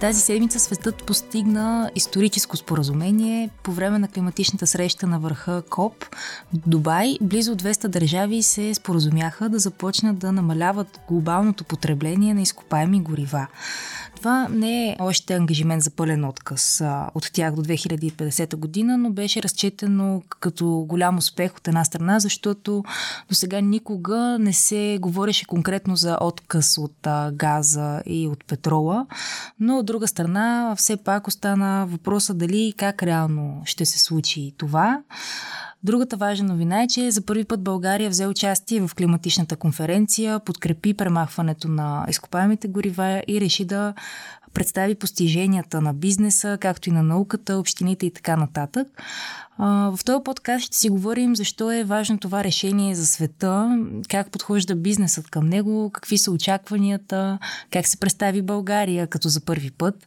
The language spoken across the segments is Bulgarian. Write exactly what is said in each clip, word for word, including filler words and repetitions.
Тази седмица светът постигна историческо споразумение по време на климатичната среща на върха КОП в Дубай. Близо двеста държави се споразумяха да започнат да намаляват глобалното потребление на изкопаеми горива. Това не е още ангажимент за пълен отказ от тях до две хиляди и петдесета година, но беше разчетено като голям успех от една страна, защото до сега никога не се говореше конкретно за отказ от газа и от петрола, но от друга страна все пак остана въпроса дали и как реално ще се случи това. Другата важна новина е, че за първи път България взе участие в климатичната конференция, подкрепи премахването на изкопаемите горива и реши да представи постиженията на бизнеса, както и на науката, общините и така нататък. В този подкаст ще си говорим защо е важно това решение за света, как подхожда бизнесът към него, какви са очакванията, как се представи България като за първи път.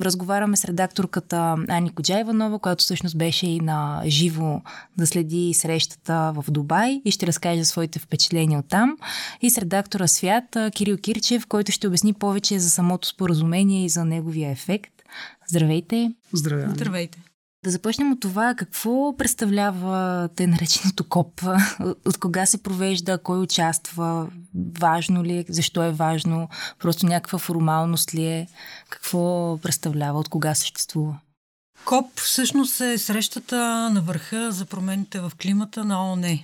Разговаряме с редакторката Ани Коджаева-Нова, която всъщност беше и на живо да следи срещата в Дубай и ще разкаже своите впечатления оттам. И с редактора Свят Кирил Кирчев, който ще обясни повече за самото споразумение и за неговия ефект. Здравейте! Здравей! Здравейте! Да започнем от това, какво представлява те нареченото КОП, от кога се провежда, кой участва, важно ли е, защо е важно, просто някаква формалност ли е, какво представлява, от кога съществува? КОП всъщност е срещата на върха за промените в климата на ООН.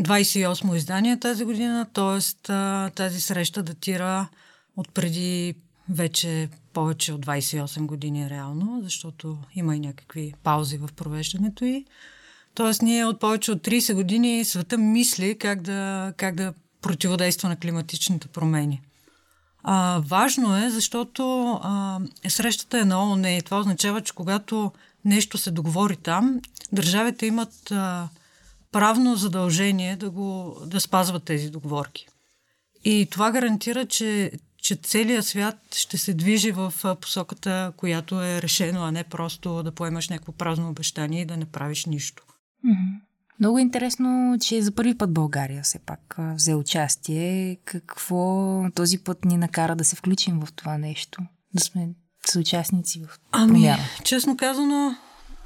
двадесет и осмо издание тази година, т.е. тази среща датира от преди вече повече от двадесет и осем години реално, защото има и някакви паузи в провеждането ѝ. Тоест ние от повече от тридесет години света мисли как да, как да противодейства на климатичните промени. А, важно е, защото а, срещата е на ООН и това означава, че когато нещо се договори там, държавите имат а, правно задължение да, го, да спазват тези договорки. И това гарантира, че че целият свят ще се движи в посоката, която е решено, а не просто да поемаш някакво празно обещание и да не правиш нищо. Mm-hmm. Много интересно, че за първи път България все пак взе участие. Какво този път ни накара да се включим в това нещо? Да сме съучастници в промяна? Ами, честно казано,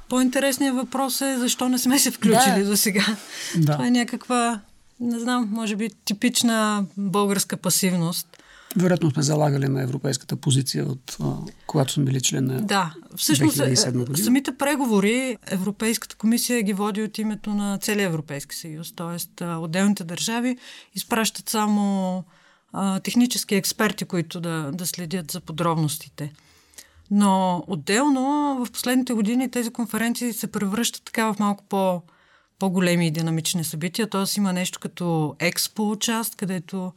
по-интересният въпрос е защо не сме се включили да. до сега. Да. Това е някаква, не знам, може би типична българска пасивност. Вероятно сме залагали на европейската позиция, от а, когато сме били член на да, всъщност, две хиляди и седма година. Самите преговори Европейската комисия ги води от името на целия Европейски съюз, т.е. отделните държави изпращат само а, технически експерти, които да, да следят за подробностите. Но отделно в последните години тези конференции се превръщат така в малко по, по-големи и динамични събития, т.е. има нещо като експо част, където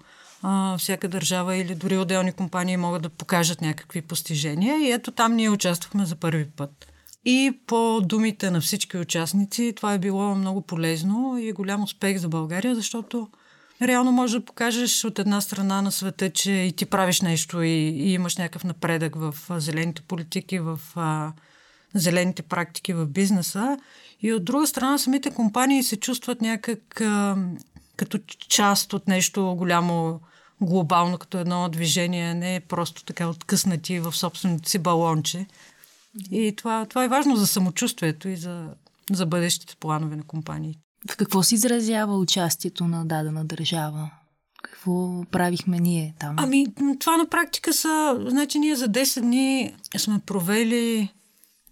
Uh, всяка държава или дори отделни компании могат да покажат някакви постижения и ето там ние участвахме за първи път. И по думите на всички участници това е било много полезно и голям успех за България, защото реално можеш да покажеш от една страна на света, че и ти правиш нещо и, и имаш някакъв напредък в а, зелените политики, в а, зелените практики в бизнеса, и от друга страна самите компании се чувстват някак а, като част от нещо голямо, глобално, като едно движение, не е просто така откъснати в собственото си балонче. И това, това е важно за самочувствието и за, за бъдещите планове на компаниите. В какво се изразява участието на дадена държава? Какво правихме ние там? Ами, това на практика са... Значи, ние за десет дни сме провели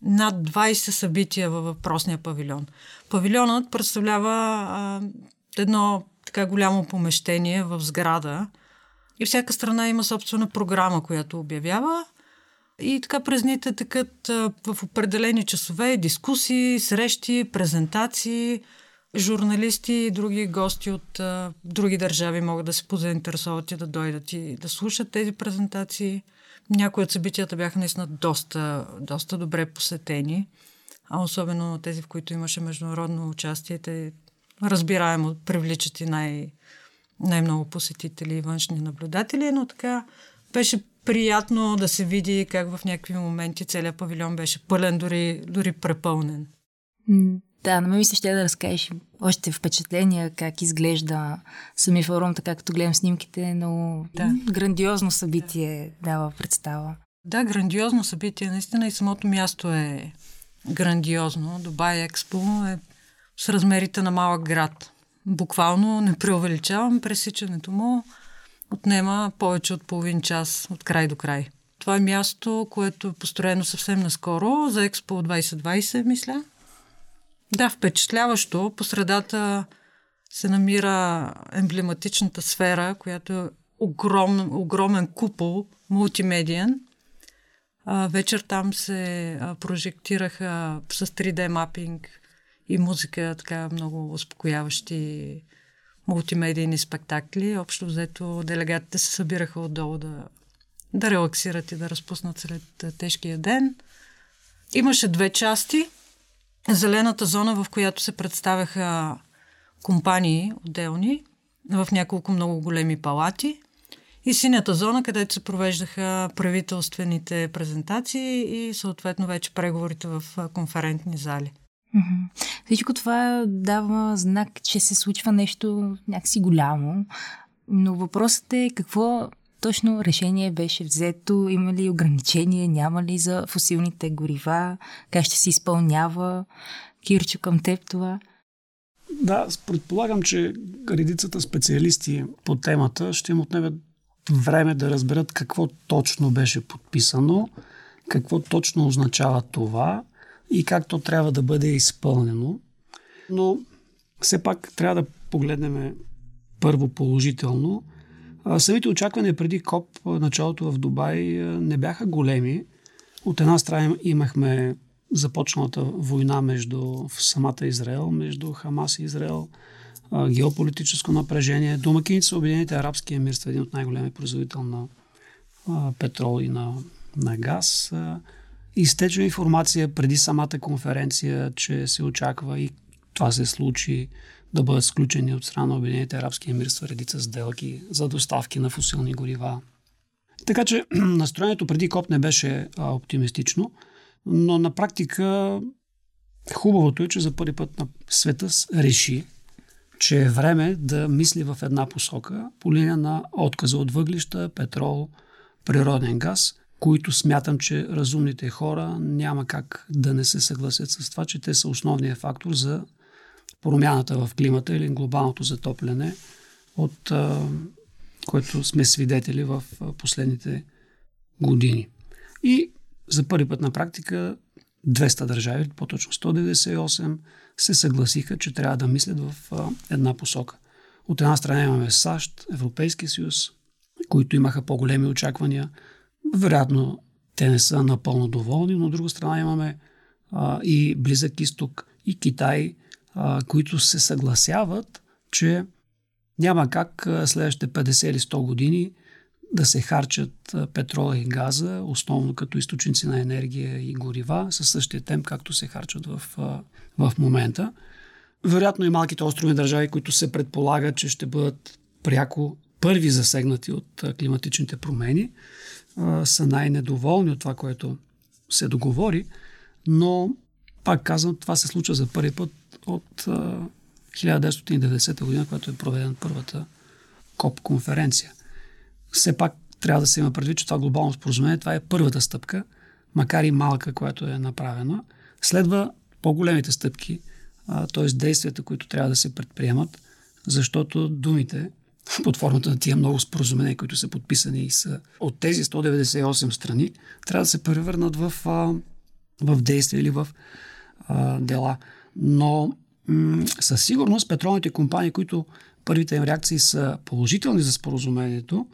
над двадесет събития във въпросния павилион. Павилионът представлява... А, едно така голямо помещение в сграда и всяка страна има собствена програма, която обявява, и така през дните тъкат в определени часове дискусии, срещи, презентации, журналисти и други гости от а, други държави могат да се позаинтересуват и да дойдат и да слушат тези презентации. Някои от събитията бяха наистина доста, доста добре посетени, а особено тези, в които имаше международно участие, те разбираемо привличат и най- най-много посетители и външни наблюдатели, но така беше приятно да се види как в някакви моменти целият павилион беше пълен, дори, дори препълнен. Да, на мен ми се ще да разкажеш още впечатления, как изглежда сами форум, така като гледам снимките, но да. Грандиозно събитие да. Дава представа. Да, грандиозно събитие, наистина и самото място е грандиозно. Дубай Експо е с размерите на малък град. Буквално, не преувеличавам, пресичането му отнема повече от половин час от край до край. Това е място, което е построено съвсем наскоро, за Експо двайсет двайсет, мисля. Да, впечатляващо. По средата се намира емблематичната сфера, която е огромен, огромен купол, мултимедиен. Вечер там се прожектираха с три Д мапинг и музика, така много успокояващи мултимедийни спектакли. Общо взето делегатите се събираха отдолу да, да релаксират и да разпуснат след тежкия ден. Имаше две части. Зелената зона, в която се представяха компании отделни в няколко много големи палати, и синята зона, където се провеждаха правителствените презентации и съответно вече преговорите в конферентни зали. Mm-hmm. Всичко това дава знак, че се случва нещо някакси голямо, но въпросът е какво точно решение беше взето, има ли ограничения, няма ли за фосилните горива, как ще се изпълнява, Кирчо, към теб това? Да, предполагам, че редицата специалисти по темата ще им отнеме време да разберат какво точно беше подписано, какво точно означава това и как то трябва да бъде изпълнено. Но все пак трябва да погледнем първо положително. Самите очаквания преди КОП, началото в Дубай, не бяха големи. От една страна имахме започналата война между самата Израел, между Хамас и Израел, геополитическо напрежение. Домакини са Обединените арабски емирства, един от най-големи производител на а, петрол и на, на газ. Изтече информация преди самата конференция, че се очаква и това се случи, да бъдат сключени от страна на Обединените арабски емирства редица сделки за доставки на фосилни горива. Така че настроението преди КОП не беше а, оптимистично, но на практика хубавото е, че за първи път на света реши, че е време да мисли в една посока по линия на отказа от въглища, петрол, природен газ, които смятам, че разумните хора няма как да не се съгласят с това, че те са основният фактор за промяната в климата или глобалното затопляне, от а, което сме свидетели в последните години. И за първи път на практика двеста държави, по-точно сто деветдесет и осем, се съгласиха, че трябва да мислят в а, една посока. От една страна имаме САЩ, Европейския съюз, които имаха по-големи очаквания. Вероятно, те не са напълно доволни, но от друга страна имаме а, и Близък изток, и Китай, а, които се съгласяват, че няма как следващите петдесет или сто години да се харчат петрола и газа, основно като източници на енергия и горива, със същия темп, както се харчат в, в момента. Вероятно и малките островни държави, които се предполага, че ще бъдат пряко първи засегнати от климатичните промени, са най-недоволни от това, което се договори, но пак казвам, това се случва за първи път от хиляда деветстотин и деветдесета година, когато е проведена първата КОП конференция. Все пак трябва да се има предвид, че това глобално споразумение, това е първата стъпка, макар и малка, която е направена. Следва по-големите стъпки, т.е. действията, които трябва да се предприемат, защото думите под формата на тия много споразумения, които са подписани и са от тези сто деветдесет и осем страни, трябва да се превърнат в, в действия или в а, дела. Но м- със сигурност петролните компании, които първите им реакции са положителни за споразумението,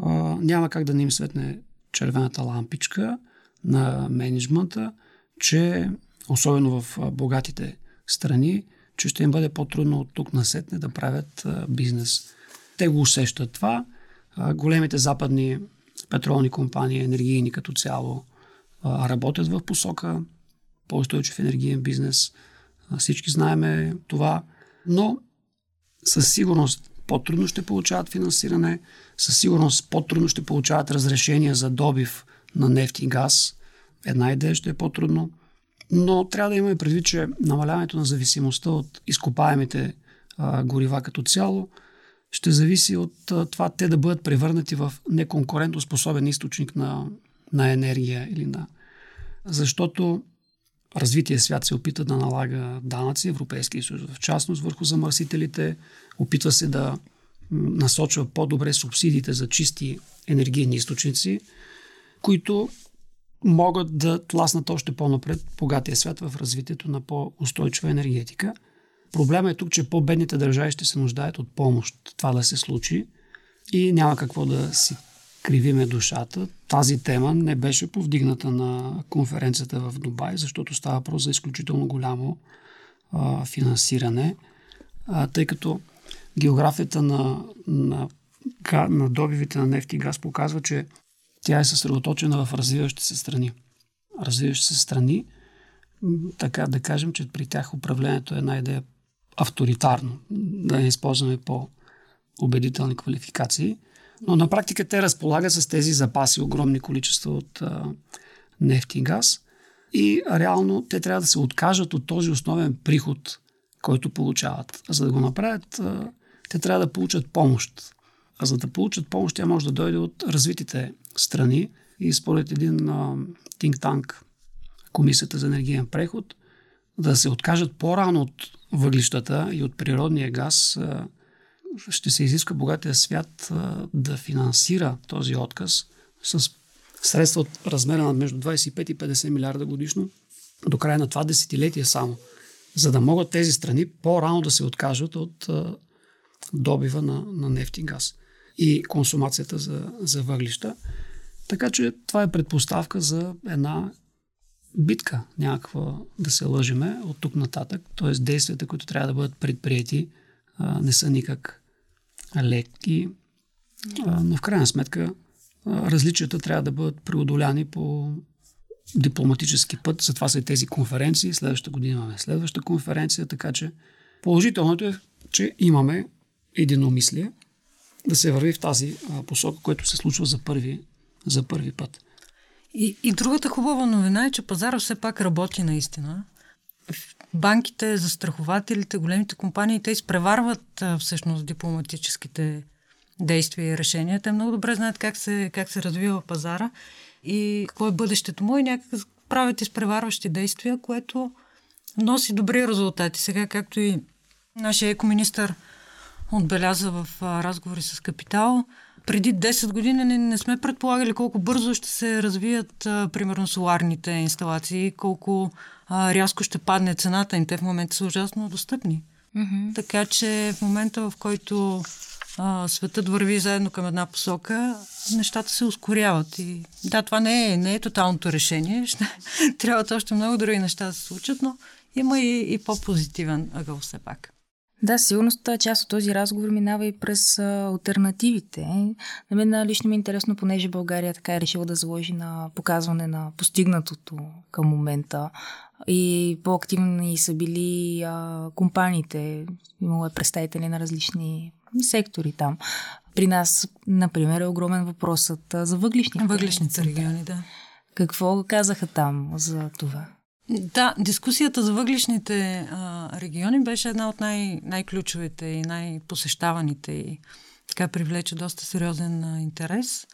Uh, няма как да не им светне червената лампичка на мениджмънта, че, особено в uh, богатите страни, че ще им бъде по-трудно от тук насетне да правят uh, бизнес. Те го усещат това. Uh, големите западни петролни компании, енергийни като цяло, uh, работят в посока по-устойчив енергиен бизнес. Uh, всички знаем това, но със сигурност по-трудно ще получават финансиране, със сигурност по-трудно ще получават разрешения за добив на нефт и газ. Една идея ще е по-трудно, но трябва да имаме предвид, че намаляването на зависимостта от изкопаемите а, горива като цяло ще зависи от а, това те да бъдат превърнати в неконкурентоспособен източник на, на енергия или на... Защото развитият свят се опита да налага данъци, Европейския съюз в частност, върху замърсителите, опитва се да насочва по-добре субсидиите за чисти енергийни източници, които могат да тласнат още по-напред богатия свят в развитието на по-устойчива енергетика. Проблемът е тук, че по-бедните държави ще се нуждаят от помощ това да се случи и няма какво да си кривиме душата. Тази тема не беше повдигната на конференцията в Дубай, защото става въпрос за изключително голямо а, финансиране, а, тъй като географията на, на, на добивите на нефт и газ показва, че тя е съсредоточена в развиващи се страни. Развиващи се страни, така да кажем, че при тях управлението е една идея авторитарно, да не използваме по-убедителни квалификации, но на практика те разполагат с тези запаси, огромни количества от а, нефт и газ и реално те трябва да се откажат от този основен приход, който получават. А за да го направят, а, те трябва да получат помощ. А за да получат помощ, тя може да дойде от развитите страни и според един think tank, Комисията за енергиен преход, да се откажат по-рано от въглищата и от природния газ, а, ще се изиска богатия свят а, да финансира този отказ с средства от размера на между двадесет и пет и петдесет милиарда годишно до края на това десетилетие само, за да могат тези страни по-рано да се откажат от а, добива на, на нефт и газ и консумацията за, за въглища. Така че това е предпоставка за една битка някаква, да се лъжиме от тук нататък. Т.е. действията, които трябва да бъдат предприяти, не са никак леки, но в крайна сметка различията трябва да бъдат преодоляни по дипломатически път. Затова са и тези конференции. Следващата година имаме следваща конференция, така че положителното е, че имаме единомислие да се върви в тази посока, което се случва за първи, за първи път. И, и другата хубава новина е, че пазарът все пак работи наистина. Банките, застрахователите, големите компании, те изпреварват а, всъщност дипломатическите действия и решения. Те много добре знаят как се, как се развива пазара и какво е бъдещето му и някак правят изпреварващи действия, което носи добри резултати. Сега, както и нашия екоминистър отбеляза в а, разговори с Капитал, преди десет години не, не сме предполагали колко бързо ще се развият, а, примерно, соларните инсталации, колко а, рязко ще падне цената им. Те в момента са ужасно достъпни. Mm-hmm. Така че в момента, в който а, светът върви заедно към една посока, нещата се ускоряват. И да, това не е, не е тоталното решение. Ще, трябват още много други неща да се случат, но има и, и по-позитивен ъгъл все пак. Да, сигурност част от този разговор минава и през алтернативите. На мен лично ми е интересно, понеже България така е решила да заложи на показване на постигнатото към момента и по-активни са били а, компаниите, имало е представители на различни сектори там. При нас, например, е огромен въпросът за въглищните, въглищните региони. Да. Какво казаха там за това? Да, дискусията за въглищните а, региони беше една от най- най-ключовите и най-посещаваните и така привлече доста сериозен а, интерес.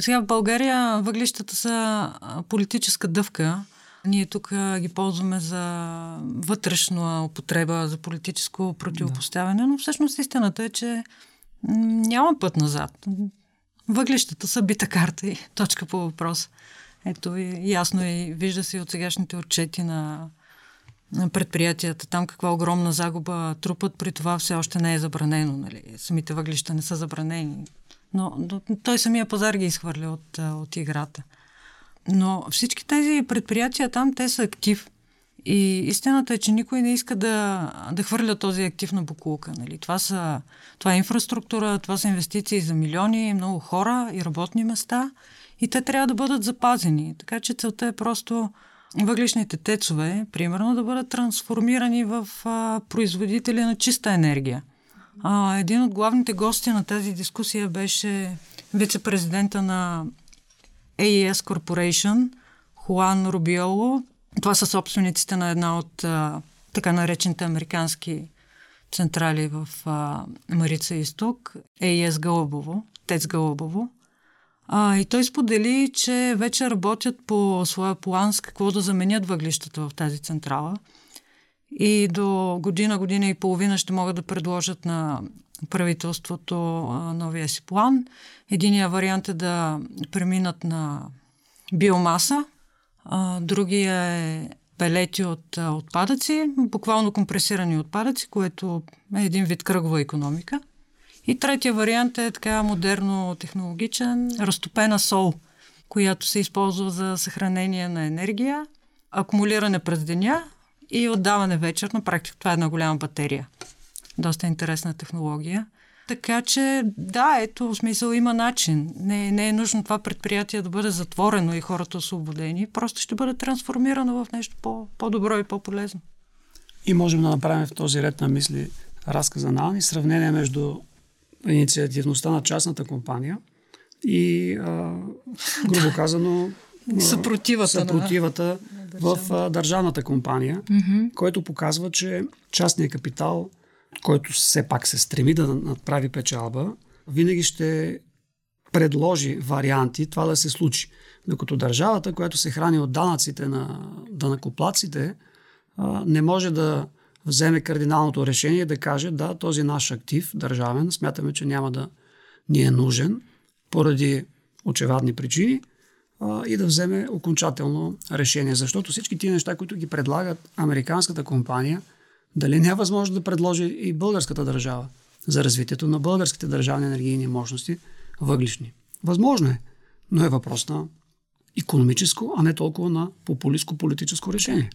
Сега в България въглищата са а, политическа дъвка. Ние тук а, ги ползваме за вътрешна употреба, за политическо противопоставяне, но всъщност истината е, че м- няма път назад. Въглищата са бита карта и точка по въпрос. Ето и ясно и вижда се и от сегашните отчети на, на предприятията. Там каква огромна загуба трупат, при това все още не е забранено. Нали? Самите въглища не са забранени. Но, но той самия пазар ги изхвърля от, от играта. Но всички тези предприятия там, те са актив. И истината е, че никой не иска да, да хвърля този актив на боклука. Нали? Това са, това е инфраструктура, това са инвестиции за милиони, много хора и работни места. И те трябва да бъдат запазени. Така че целта е просто въглищните тецове, примерно, да бъдат трансформирани в а, производители на чиста енергия. А, един от главните гости на тази дискусия беше вице-президента на ей и ес Corporation, Хуан Рубиоло. Това са собствениците на една от а, така наречените американски централи в а, Марица-Исток, ей и ес Гълъбово, Тец Гълъбово. А, и той сподели, че вече работят по своя план с какво да заменят въглищата в тази централа. И до година, година и половина ще могат да предложат на правителството а, новия си план. Единият вариант е да преминат на биомаса, а, другия е пелети от а, отпадъци, буквално компресирани отпадъци, което е един вид кръгова икономика. И третия вариант е така модерно-технологичен, разтопена сол, която се използва за съхранение на енергия, акумулиране през деня и отдаване вечер. На практика това е една голяма батерия. Доста интересна технология. Така че, да, ето, в смисъл има начин. Не, не е нужно това предприятие да бъде затворено и хората освободени. Просто ще бъде трансформирано в нещо по, по-добро и по-полезно. И можем да направим в този ред на мисли разказа на Ани, сравнение между инициативността на частната компания и, а, грубо казано, съпротивата, съпротивата да, в а, държавната компания, mm-hmm. който показва, че частният капитал, който все пак се стреми да направи печалба, винаги ще предложи варианти това да се случи. Докато държавата, която се храни от данъците на данъкоплатците, а, не може да вземе кардиналното решение да каже да, този наш актив държавен смятаме, че няма да ни е нужен поради очевадни причини а, и да вземе окончателно решение. Защото всички тия неща, които ги предлагат американската компания, дали няма възможност да предложи и българската държава за развитието на българските държавни енергийни мощности въглищни. Възможно е, но е въпрос на икономическо, а не толкова на популистко-политическо решение.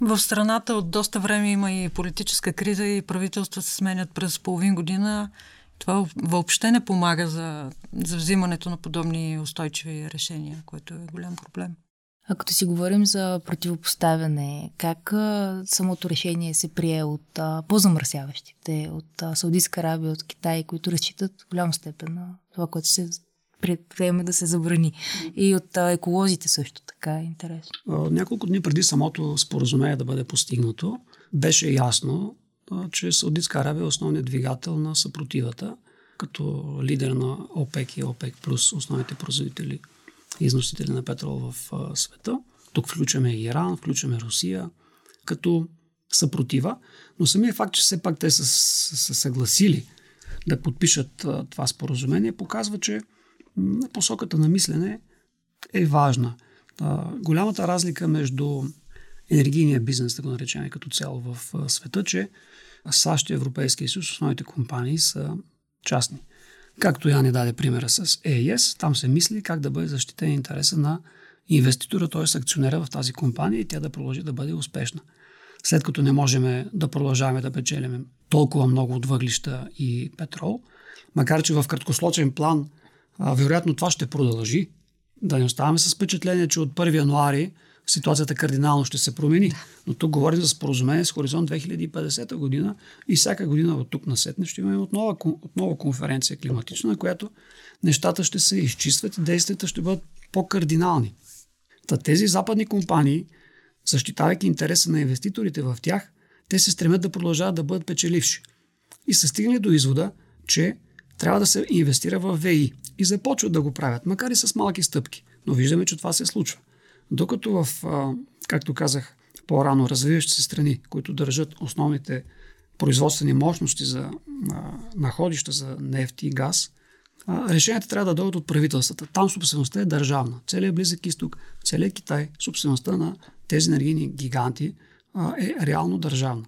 В страната от доста време има и политическа криза и правителства се сменят през половин година. Това въобще не помага за, за взимането на подобни устойчиви решения, което е голям проблем. А като си говорим за противопоставяне, как а, самото решение се прие от а, по-замърсяващите, от а, Саудитска Арабия, от Китай, които разчитат в голяма степен на това, което се предприеме да се забрани. И от а, еколозите също така е интересно. Няколко дни преди самото споразумение да бъде постигнато, беше ясно, а, че Саудитска Арабия е основният двигател на съпротивата, като лидер на ОПЕК и ОПЕК плюс основните производители и износители на петрол в а, света. Тук включваме Иран, включваме Русия, като съпротива. Но самият факт, че все пак те са, са, са съгласили да подпишат а, това споразумение, показва, че посоката на мислене е важна. А, голямата разлика между енергийния бизнес, да го наречем като цяло в света, че САЩ и Европейския съюз, основните компании са частни. Както Яни даде примера с ей и ес, там се мисли как да бъде защитен интереса на инвеститора, т.е. акционера в тази компания и тя да продължи да бъде успешна. След като не можем да продължаваме да печелим толкова много от въглища и петрол, макар че в краткосрочен план А, вероятно това ще продължи. Да не оставаме с впечатление, че от първи януари ситуацията кардинално ще се промени. Но тук говорим за споразумение с Хоризонт две хиляди и петдесета година и всяка година от тук насетне ще имаме отново, отново конференция климатична, на която нещата ще се изчистват и действията ще бъдат по-кардинални. Та тези западни компании, защитавайки интереса на инвеститорите в тях, те се стремят да продължават да бъдат печеливши. И са стигнали до извода, че трябва да се инвестира в ВИ. И започват да го правят, макар и с малки стъпки. Но виждаме, че това се случва. Докато в, както казах по-рано, развиващи се страни, които държат основните производствени мощности за находища за нефт и газ, решенията трябва да дойдат от правителствата. Там собствеността е държавна. Целият Близък изток, целият Китай, собствеността на тези енергийни гиганти е реално държавна.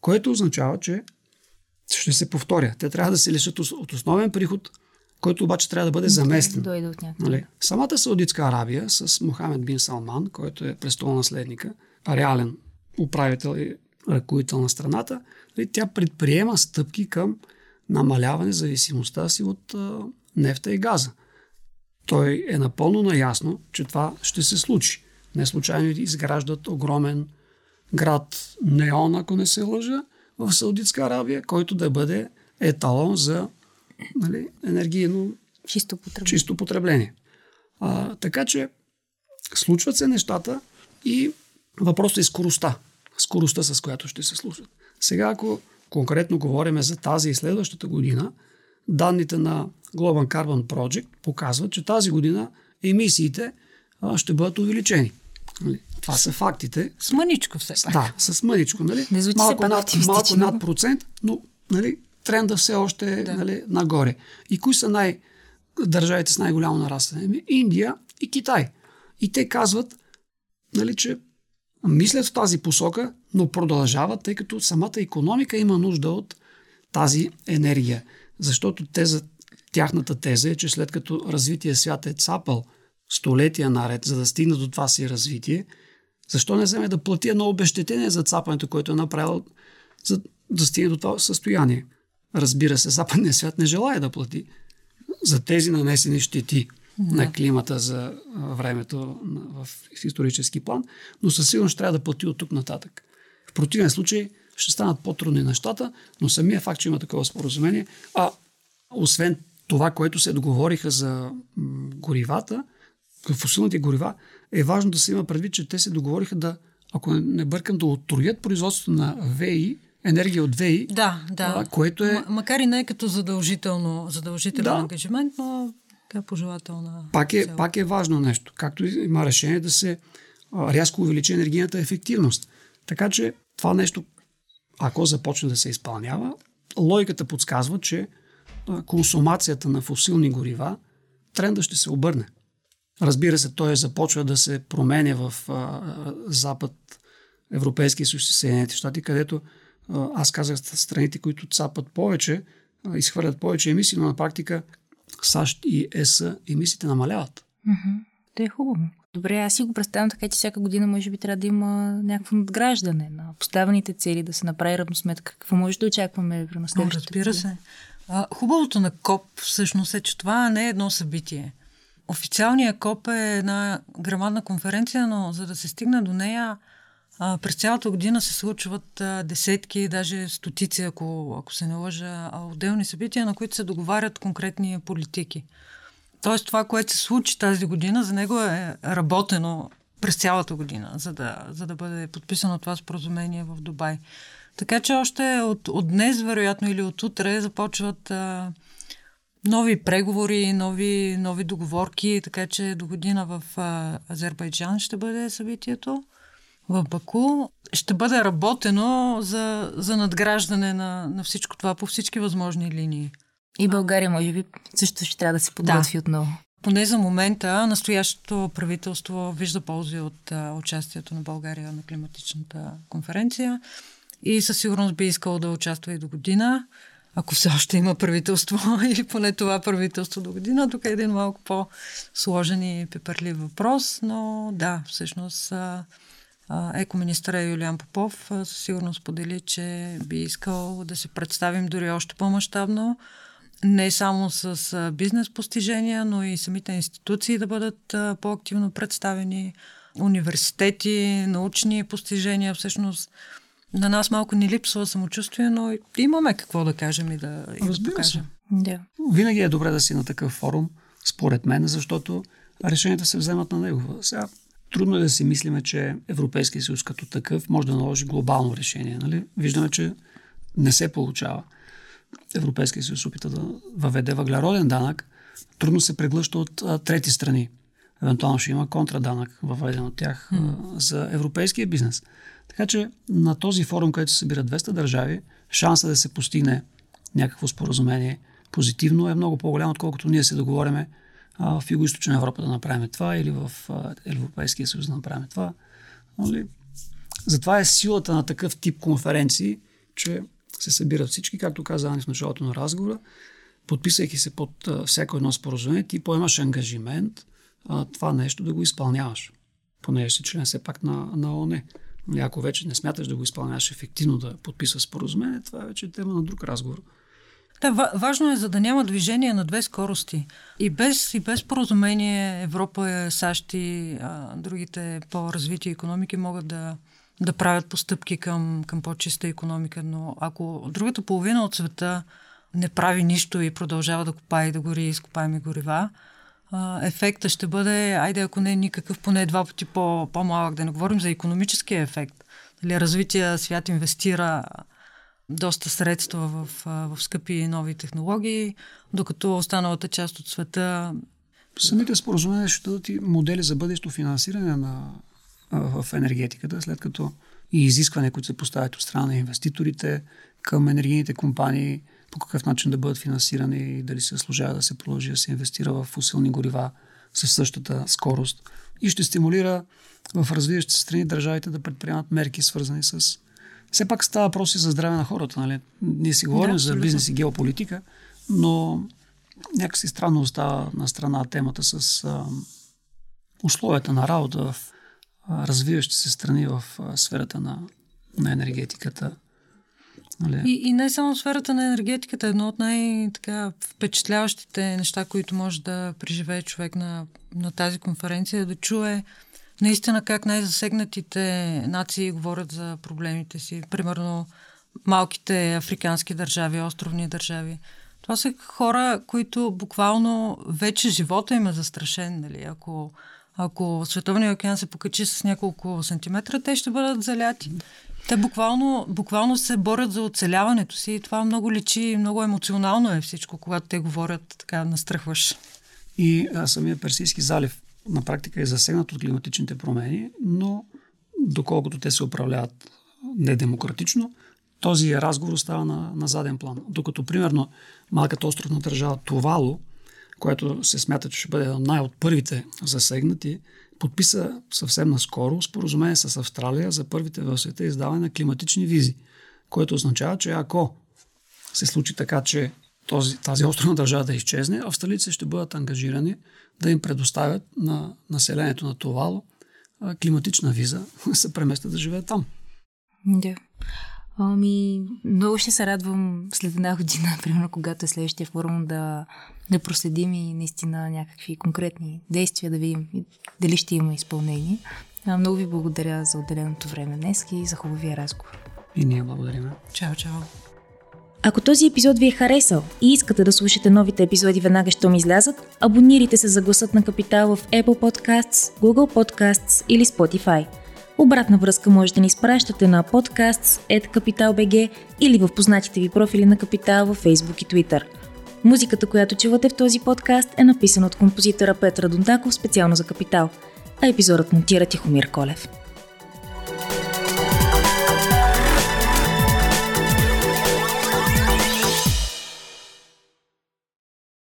Което означава, че ще се повторя. Те трябва да се лишат от основен приход, който обаче трябва да бъде заместен. Дойде от нали? Самата Саудитска Арабия с Мохамед бин Салман, който е престолонаследника, реален управител и ръководител на страната, нали? Тя предприема стъпки към намаляване зависимостта си от а, нефта и газа. Той е напълно наясно, че това ще се случи. Не случайно изграждат огромен град Неон, ако не се лъжа, в Саудитска Арабия, който да бъде еталон за, нали, енергийно чисто потребление. Чисто потребление. А, така че случват се нещата и въпросът е скоростта. Скоростта, с която ще се случат. Сега, ако конкретно говорим за тази и следващата година, данните на Global Carbon Project показват, че тази година емисиите ще бъдат увеличени. Това са фактите. С мъничко все пак. Да, с мъничко. Нали? Малко, над, малко над процент, но, нали, тренда все още е, да, нали, нагоре. И кои са най- държавите с най-голямо нарастване? Индия и Китай. И те казват, нали, че мислят в тази посока, но продължават, тъй като самата икономика има нужда от тази енергия. Защото теза, тяхната теза е, че след като развития свят е цапал столетия наред, за да стигна до това си развитие, защо не вземе да плати едно обезщетение за цапането, което е направил, за да стигне до това състояние? Разбира се, западният свят не желая да плати за тези нанесени щети, да, на климата за времето в исторически план, но със сигурност трябва да плати от тук нататък. В противен случай ще станат по-трудни нещата, но самия факт, че има такова споразумение, а освен това, което се договориха за горивата, фосилните горива, е важно да се има предвид, че те се договориха да, ако не бъркам, да отруят производството на ВИ, енергия от ВИ, да, да, което е... М- макар и не като задължително, задължително, да, ангажимент, но така пожелателна... Пак е, пак е важно нещо, както има решение да се рязко увеличи енергийната ефективност. Така че това нещо, ако започне да се изпълнява, логиката подсказва, че консумацията на фосилни горива, тренда ще се обърне. Разбира се, той започва да се променя в а, Запад, Европейския съюз и Съединените щати, където а, аз казах, страните, които цапат повече, а, изхвърлят повече емисии, но на практика САЩ и ЕС емисиите намаляват. Mm-hmm. Те е хубаво. Добре, аз си го представям така, че всяка година може би трябва да има някакво надграждане на поставените цели, да се направи равносметка. Какво може да очакваме при следващите? О, разбира се. А, хубавото на КОП всъщност е, че това не е едно събитие. Официалният КОП е една грамадна конференция, но за да се стигне до нея, а, през цялата година се случват а, десетки, даже стотици, ако, ако се не лъжа, отделни събития, на които се договарят конкретни политики. Тоест това, което се случи тази година, за него е работено през цялата година, за да, за да бъде подписано това споразумение в Дубай. Така че още от, от днес, вероятно, или от утре започват а, нови преговори, нови, нови договорки, така че до година в а, Азербайджан ще бъде събитието, в Баку. Ще бъде работено за, за надграждане на, на всичко това по всички възможни линии. И България, може би, също ще трябва да се подготви, да, отново. Поне за момента настоящото правителство вижда ползи от а, участието на България на климатичната конференция и със сигурност би искало да участва и до година, ако все още има правителство или поне това правителство до година. Тук е един малко по-сложен и пепърлив въпрос, но да, всъщност а, а, екоминистъра Юлиан Попов а, със сигурност подели, че би искал да се представим дори още по-мащабно, не само с бизнес постижения, но и самите институции да бъдат по-активно представени, университети, научни постижения. Всъщност на нас малко ни липсва самочувствие, но имаме какво да кажем и да, и да покажем. Да. Винаги е добре да си на такъв форум, според мен, защото решенията се вземат на него. Сега трудно е да си мислиме, че Европейския съюз като такъв може да наложи глобално решение. Нали? Виждаме, че не се получава. Европейския съюз опита да въведе въглероден данък, трудно се преглъща от а, трети страни. Евентуално ще има контраданък, въведен от тях, mm. а, за европейския бизнес. Така че на този форум, където се събират двеста държави, шанса да се постигне някакво споразумение позитивно е много по-голям, отколкото ние се договориме а, в Юго-Източна Европа да направим това или в а, Европейския съюз да направим това. Нали? Затова е силата на такъв тип конференции, че се събират всички, както каза Ани в началото на разговора, подписайки се под а, всяко едно споразумение, ти поемаш ангажимент а, това нещо да го изпълняваш. Понеже си член все пак на, на ООН. Ако вече не смяташ да го изпълняваш ефективно да подписваш споразумение, това вече е тема на друг разговор. Да, важно е, за да няма движение на две скорости. И без, и без споразумение Европа, САЩ и а, другите по-развити икономики могат да да правят постъпки към, към по-чиста икономика, но ако другата половина от света не прави нищо и продължава да копае и да гори изкопаеми горива, ефекта ще бъде, айде ако не никакъв, поне два пъти по, по-малък. Да не говорим за икономическия ефект. Нали, развития свят инвестира доста средства в, в скъпи и нови технологии, докато останалата част от света... Самите споразумения ще дадат и модели за бъдещо финансиране на, в енергетиката, след като и изискване, които се поставят от страна на инвеститорите към енергийните компании, по какъв начин да бъдат финансирани и дали се служава да се продължи да се инвестира в фусилни горива със същата скорост. И ще стимулира в развиващите страни държавите да предприемат мерки, свързани с... Все пак става въпрос и за здраве на хората, нали? Ние си говорим да, за бизнес и геополитика, но някакси странно остава на страна темата с а, условията на работа в а, развиващи се страни в а, сферата на, на енергетиката. И, и не само сферата на енергетиката, едно от най-така впечатляващите неща, които може да преживее човек на, на тази конференция, да чуе наистина как най-засегнатите нации говорят за проблемите си. Примерно малките африкански държави, островни държави. Това са хора, които буквално вече живота им е застрашен. Нали? Ако, ако Световният океан се покачи с няколко сантиметра, те ще бъдат заляти. Те буквално, буквално се борят за оцеляването си и това много личи, много емоционално е всичко, когато те говорят, така настръхваш. И а, самия Персийски залив на практика е засегнат от климатичните промени, но доколкото те се управляват недемократично, този разговор става на, на заден план. Докато, примерно, малката островна държава Тувалу, което се смята, че ще бъде най- от първите засегнати, подписа съвсем наскоро споразумение с Австралия за първите в света издаване на климатични визи, което означава, че ако се случи така, че този, тази островна държава да изчезне, австралийци ще бъдат ангажирани да им предоставят на населението на Тувалу климатична виза, се преместят да живеят там. Да. Ами, много ще се радвам след една година, примерно, когато е следващия форум, да, да проследим и наистина някакви конкретни действия, да видим дали ще има изпълнение. А, много ви благодаря за отделеното време днес и за хубавия разговор. И ние благодарим. Чао, чао. Ако този епизод ви е харесал и искате да слушате новите епизоди веднага щом излязат, абонирайте се за Гласът на Капитал в Apple Podcasts, Google Podcasts или Spotify. Обратна връзка може да ни изпращате на podcasts at capital dot b g или в познатите ви профили на Капитал във Facebook и Twitter. Музиката, която чувате в този подкаст, е написана от композитора Петра Донтаков специално за Капитал, а епизодът монтира Тихомир Колев.